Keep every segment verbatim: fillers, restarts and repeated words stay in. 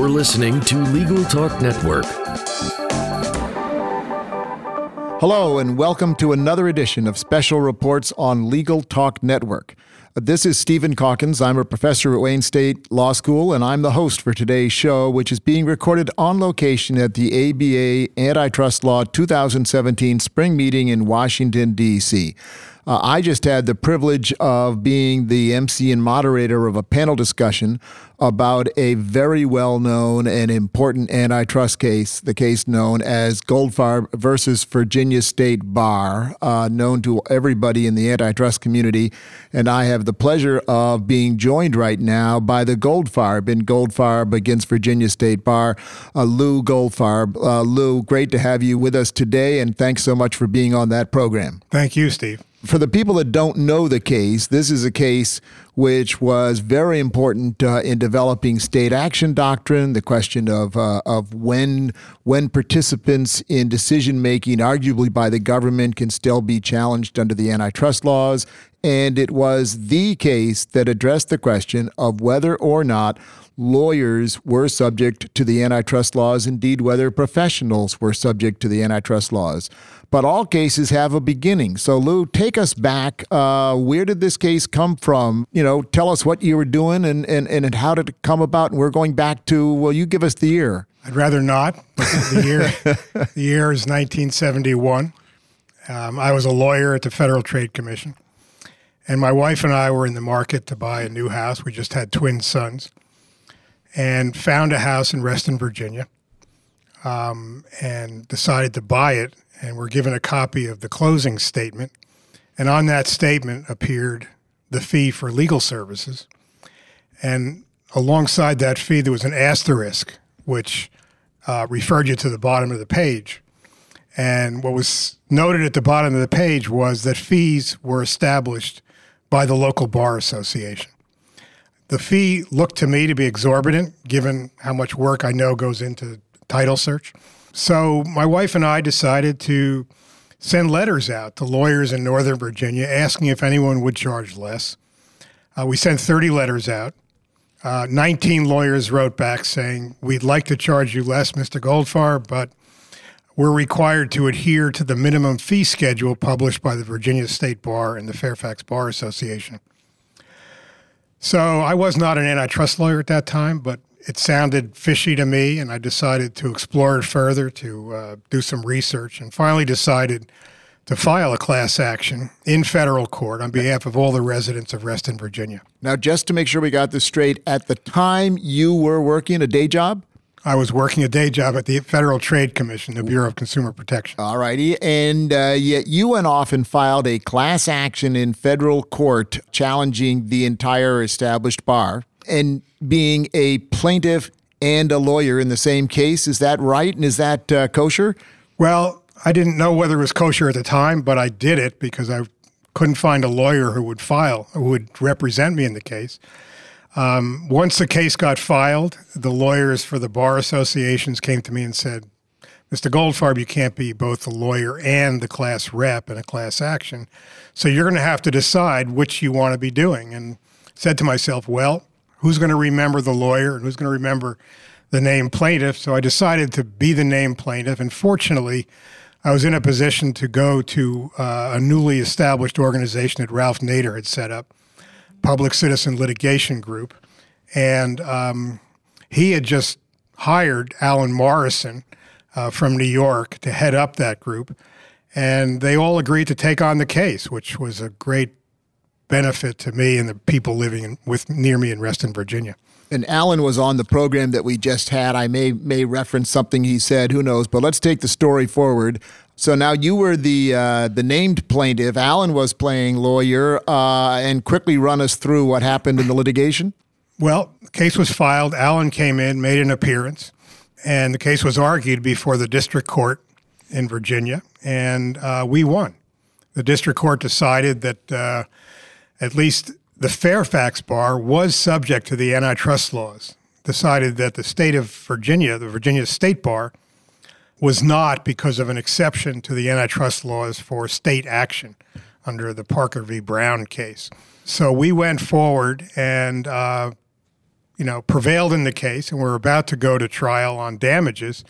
You're listening to Legal Talk Network. Hello, and welcome to another edition of Special Reports on Legal Talk Network. This is Stephen Calkins. I'm a professor at Wayne State Law School, and I'm the host for today's show, which is being recorded on location at the A B A Antitrust Law twenty seventeen Spring Meeting in Washington, D C Uh, I just had the privilege of being the M C and moderator of a panel discussion about a very well-known and important antitrust case, the case known as Goldfarb versus Virginia State Bar, uh, known to everybody in the antitrust community. And I have the pleasure of being joined right now by the Goldfarb in Goldfarb against Virginia State Bar, uh, Lou Goldfarb. Uh, Lou, great to have you with us today, and thanks so much for being on that program. Thank you, Steve. For the people that don't know the case, this is a case which was very important uh, in developing state action doctrine, the question of uh, of when when participants in decision-making, arguably by the government, can still be challenged under the antitrust laws. And it was the case that addressed the question of whether or not lawyers were subject to the antitrust laws, indeed whether professionals were subject to the antitrust laws. But all cases have a beginning. So, Lou, take us back. Uh, where did this case come from? You know, tell us what you were doing and, and, and how did it come about. And we're going back to, well, you give us the year. I'd rather not, but the year, the year is nineteen seventy-one. Um, I was a lawyer at the Federal Trade Commission. And my wife and I were in the market to buy a new house. We just had twin sons and found a house in Reston, Virginia, um, and decided to buy it. And were given a copy of the closing statement. And on that statement appeared the fee for legal services. And alongside that fee, there was an asterisk, which uh, referred you to the bottom of the page. And what was noted at the bottom of the page was that fees were established by the local bar association. The fee looked to me to be exorbitant, given how much work I know goes into title search. So my wife and I decided to send letters out to lawyers in Northern Virginia asking if anyone would charge less. Uh, we sent thirty letters out. Uh, nineteen lawyers wrote back saying, "We'd like to charge you less, Mister Goldfarb, but we're required to adhere to the minimum fee schedule published by the Virginia State Bar and the Fairfax Bar Association." So I was not an antitrust lawyer at that time, but it sounded fishy to me, and I decided to explore it further, to uh, do some research, and finally decided to file a class action in federal court on behalf of all the residents of Reston, Virginia. Now, just to make sure we got this straight, at the time you were working a day job? I was working a day job at the Federal Trade Commission, the Bureau of Consumer Protection. All righty. And uh, yet you went off and filed a class action in federal court challenging the entire established bar and being a plaintiff and a lawyer in the same case. Is that right? And is that uh, kosher? Well, I didn't know whether it was kosher at the time, but I did it because I couldn't find a lawyer who would file, who would represent me in the case. Um, once the case got filed, the lawyers for the bar associations came to me and said, "Mister Goldfarb, you can't be both a lawyer and the class rep in a class action. So you're going to have to decide which you want to be doing." And said to myself, well, who's going to remember the lawyer and who's going to remember the named plaintiff? So I decided to be the named plaintiff. And fortunately, I was in a position to go to uh, a newly established organization that Ralph Nader had set up, Public Citizen Litigation Group, and um, he had just hired Alan Morrison uh, from New York to head up that group, and they all agreed to take on the case, which was a great benefit to me and the people living in, with near me in Reston, Virginia. And Alan was on the program that we just had. I may may reference something he said, who knows, but let's take the story forward. So now you were the uh, the named plaintiff. Alan was playing lawyer, uh, and quickly run us through what happened in the litigation. Well, the case was filed. Alan came in, made an appearance, and the case was argued before the district court in Virginia, and uh, we won. The district court decided that uh, at least the Fairfax Bar was subject to the antitrust laws, decided that the state of Virginia, the Virginia State Bar, was not because of an exception to the antitrust laws for state action under the Parker v. Brown case. So we went forward and uh, you know, prevailed in the case and were about to go to trial on damages,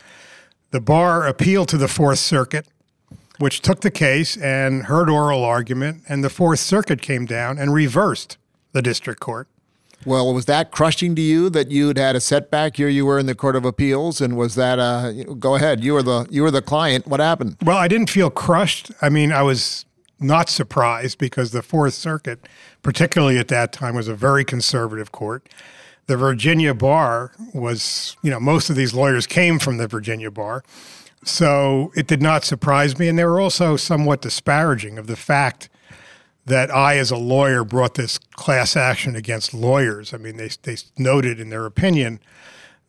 the bar appealed to the Fourth Circuit, which took the case and heard oral argument, and the Fourth Circuit came down and reversed the district court. Well, was that crushing to you that you'd had a setback? Here you were in the Court of Appeals, and was that uh, go ahead? You were the you were the client. What happened? Well, I didn't feel crushed. I mean, I was not surprised because the Fourth Circuit, particularly at that time, was a very conservative court. The Virginia Bar was, you know, most of these lawyers came from the Virginia Bar, so it did not surprise me. And they were also somewhat disparaging of the fact that I, as a lawyer, brought this class action against lawyers. I mean, they they noted in their opinion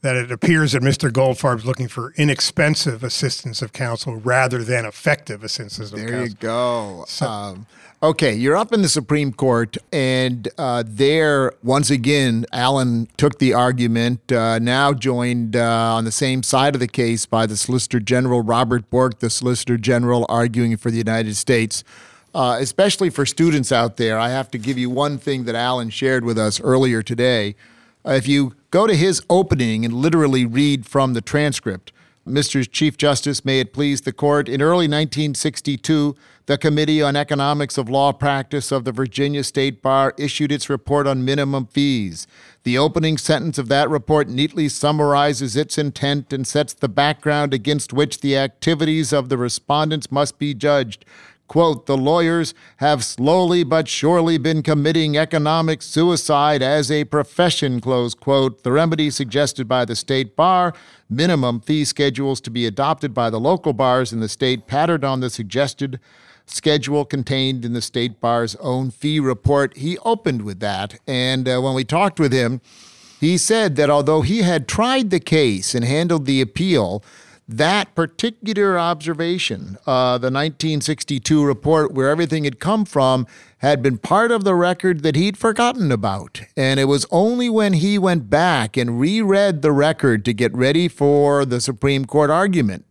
that it appears that Mister Goldfarb is looking for inexpensive assistance of counsel rather than effective assistance of counsel. There you go. So, um, okay, you're up in the Supreme Court, and uh, there, once again, Alan took the argument, uh, now joined uh, on the same side of the case by the Solicitor General, Robert Bork, the Solicitor General arguing for the United States. Uh, especially for students out there, I have to give you one thing that Alan shared with us earlier today. Uh, if you go to his opening and literally read from the transcript, Mister Chief Justice, may it please the court, in early nineteen sixty-two, the Committee on Economics of Law Practice of the Virginia State Bar issued its report on minimum fees. The opening sentence of that report neatly summarizes its intent and sets the background against which the activities of the respondents must be judged. Quote, the lawyers have slowly but surely been committing economic suicide as a profession, close quote. The remedy suggested by the state bar, minimum fee schedules to be adopted by the local bars in the state, patterned on the suggested schedule contained in the state bar's own fee report. He opened with that. And uh, when we talked with him, he said that although he had tried the case and handled the appeal, that particular observation, uh, the nineteen sixty-two report where everything had come from, had been part of the record that he'd forgotten about. And it was only when he went back and reread the record to get ready for the Supreme Court argument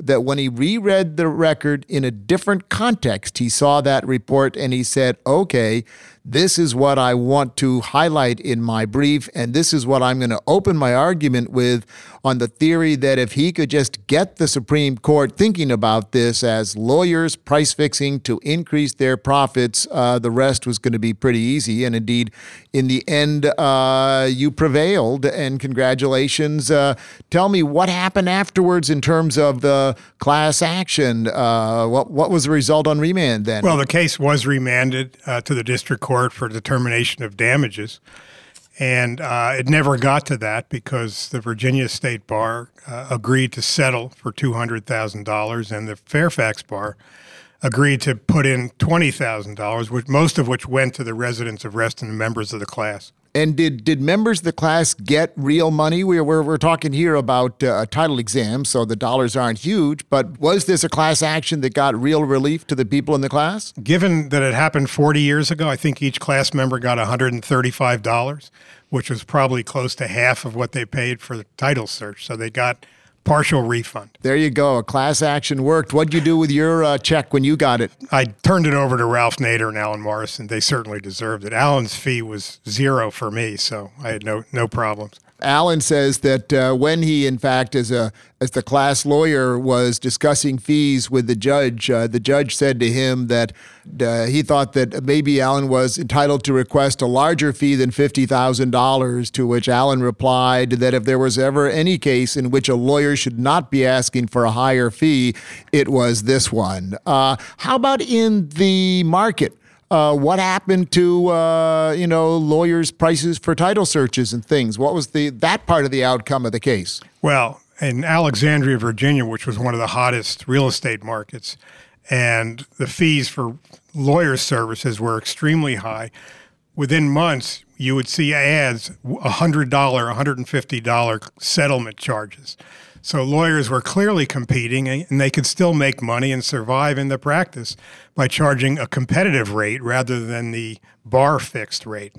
that when he reread the record in a different context, he saw that report and he said, okay, this is what I want to highlight in my brief, and this is what I'm going to open my argument with on the theory that if he could just get the Supreme Court thinking about this as lawyers price fixing to increase their profits, uh, the rest was going to be pretty easy. And indeed, in the end, uh, you prevailed, and congratulations. Uh, tell me what happened afterwards in terms of the class action. Uh, what, what was the result on remand then? Well, the case was remanded uh, to the district court for determination of damages. And uh, it never got to that because the Virginia State Bar uh, agreed to settle for two hundred thousand dollars and the Fairfax Bar agreed to put in twenty thousand dollars, which most of which went to the residents of Reston and members of the class. And did, did members of the class get real money? We're, we're, we're talking here about uh, a title exam, so the dollars aren't huge, but was this a class action that got real relief to the people in the class? Given that it happened forty years ago, I think each class member got one hundred thirty-five dollars, which was probably close to half of what they paid for the title search. So they got partial refund. There you go. A class action worked. What'd you do with your uh, check when you got it? I turned it over to Ralph Nader and Alan Morrison. They certainly deserved it. Alan's fee was zero for me, so I had no no problems. Alan says that uh, when he, in fact, as a as the class lawyer, was discussing fees with the judge, uh, the judge said to him that uh, he thought that maybe Alan was entitled to request a larger fee than fifty thousand dollars, to which Alan replied that if there was ever any case in which a lawyer should not be asking for a higher fee, it was this one. Uh, how about in the market? Uh, what happened to, uh, you know, lawyers' prices for title searches and things? What was the that part of the outcome of the case? Well, in Alexandria, Virginia, which was one of the hottest real estate markets, and the fees for lawyer services were extremely high. Within months, you would see ads, one hundred dollars, one hundred fifty dollars settlement charges. So lawyers were clearly competing, and they could still make money and survive in the practice by charging a competitive rate rather than the bar fixed rate.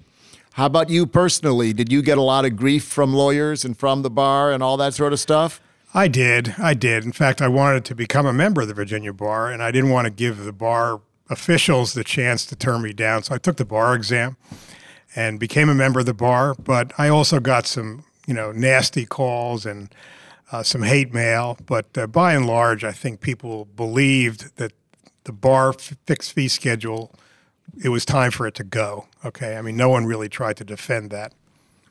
How about you personally? Did you get a lot of grief from lawyers and from the bar and all that sort of stuff? I did. I did. In fact, I wanted to become a member of the Virginia Bar, and I didn't want to give the bar officials the chance to turn me down. So I took the bar exam, and became a member of the bar. But I also got some, you know, nasty calls and uh, some hate mail. But uh, by and large, I think people believed that the bar f- fixed fee schedule, it was time for it to go. Okay, I mean, no one really tried to defend that.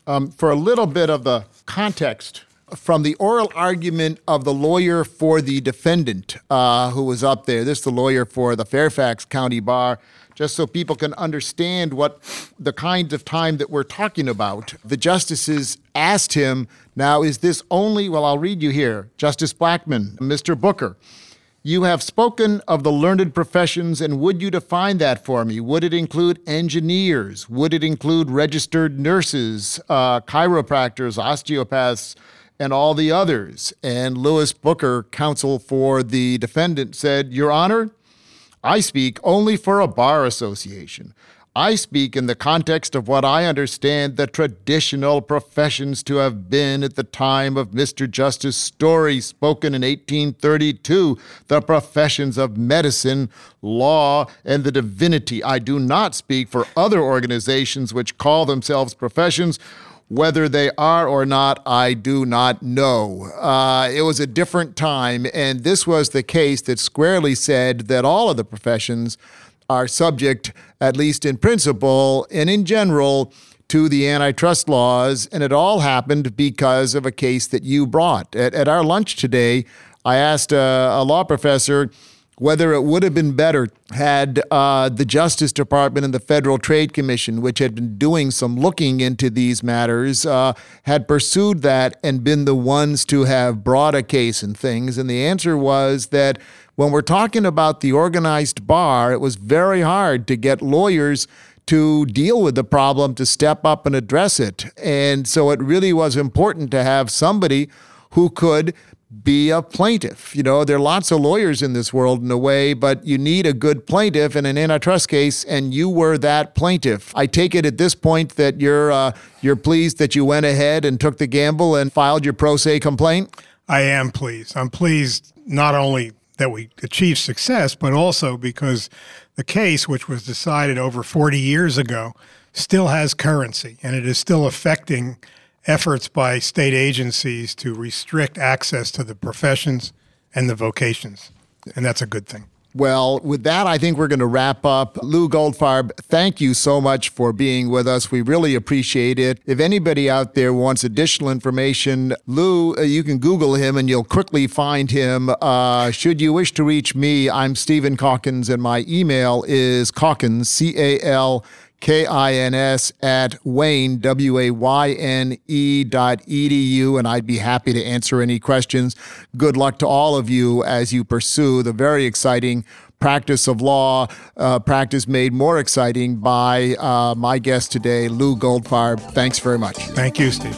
Um, for a little bit of the context, from the oral argument of the lawyer for the defendant uh, who was up there, this is the lawyer for the Fairfax County Bar, just so people can understand what the kinds of time that we're talking about. The justices asked him, now is this only, well, I'll read you here, Justice Blackman, Mister Booker, you have spoken of the learned professions, and would you define that for me? Would it include engineers? Would it include registered nurses, uh, chiropractors, osteopaths, and all the others? And Lewis Booker, counsel for the defendant, said, Your Honor, I speak only for a bar association. I speak in the context of what I understand the traditional professions to have been at the time of Mister Justice Story, spoken in eighteen thirty-two, the professions of medicine, law, and the divinity. I do not speak for other organizations which call themselves professions. Whether they are or not, I do not know. Uh, it was a different time, and this was the case that squarely said that all of the professions are subject, at least in principle and in general, to the antitrust laws, and it all happened because of a case that you brought. At, at our lunch today, I asked a, a law professor whether it would have been better had uh, the Justice Department and the Federal Trade Commission, which had been doing some looking into these matters, uh, had pursued that and been the ones to have brought a case and things. And the answer was that when we're talking about the organized bar, it was very hard to get lawyers to deal with the problem, to step up and address it. And so it really was important to have somebody who could be a plaintiff. You know, there are lots of lawyers in this world in a way, but you need a good plaintiff in an antitrust case, and you were that plaintiff. I take it at this point that you're uh, you're pleased that you went ahead and took the gamble and filed your pro se complaint? I am pleased. I'm pleased not only that we achieved success, but also because the case, which was decided over forty years ago, still has currency, and it is still affecting efforts by state agencies to restrict access to the professions and the vocations. And that's a good thing. Well, with that, I think we're going to wrap up. Lou Goldfarb, thank you so much for being with us. We really appreciate it. If anybody out there wants additional information, Lou, you can Google him and you'll quickly find him. Uh, should you wish to reach me, I'm Stephen Calkins, and my email is Calkins, C A L K I N S at Wayne, W A Y N E dot E D U, and I'd be happy to answer any questions. Good luck to all of you as you pursue the very exciting practice of law, uh, practice made more exciting by uh, my guest today, Lou Goldfarb. Thanks very much. Thank you, Steve.